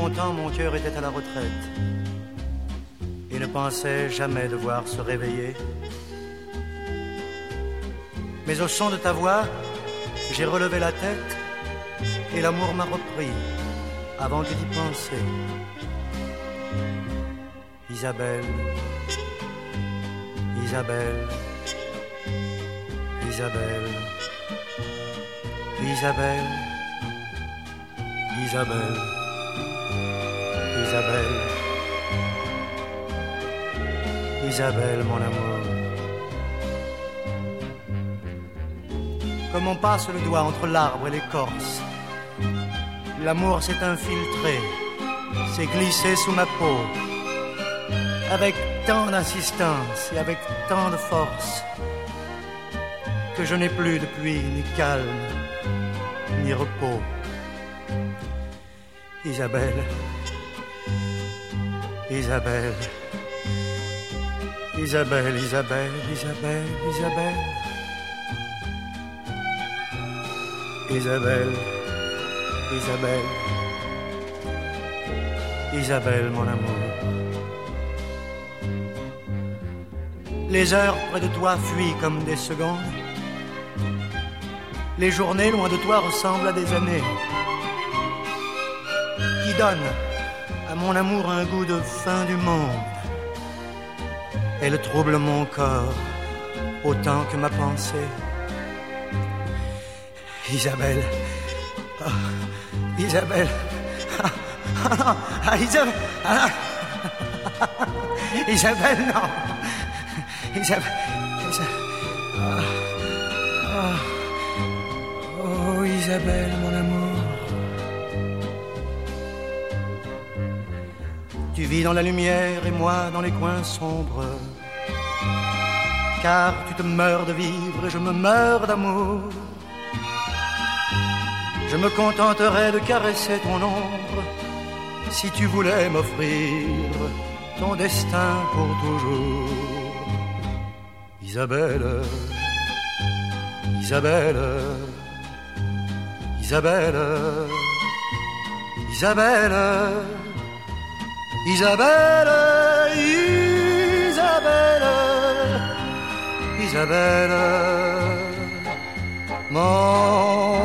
longtemps, mon cœur était à la retraite et ne pensait jamais devoir se réveiller. Mais au son de ta voix, j'ai relevé la tête et l'amour m'a repris avant que d'y penser. Isabelle, Isabelle, Isabelle, Isabelle, Isabelle, Isabelle, Isabelle, mon amour. Comme on passe le doigt entre l'arbre et l'écorce, l'amour s'est infiltré, s'est glissé sous ma peau, avec tant d'insistance et avec tant de force, que je n'ai plus depuis ni calme, ni repos. Isabelle, Isabelle, Isabelle, Isabelle, Isabelle, Isabelle, Isabelle, Isabelle, Isabelle, mon amour. Les heures près de toi fuient comme des secondes. Les journées loin de toi ressemblent à des années qui donnent à mon amour un goût de fin du monde. Elle trouble mon corps autant que ma pensée. Isabelle, oh, Isabelle, ah, ah non, ah, Isabelle, ah, Isabelle, non, Isabelle, Isabelle, ah, ah. Oh Isabelle, mon amour, tu vis dans la lumière et moi dans les coins sombres, car tu te meurs de vivre et je me meurs d'amour. Je me contenterais de caresser ton ombre si tu voulais m'offrir ton destin pour toujours. Isabelle, Isabelle, Isabelle, Isabelle, Isabelle, Isabelle, Isabelle, mon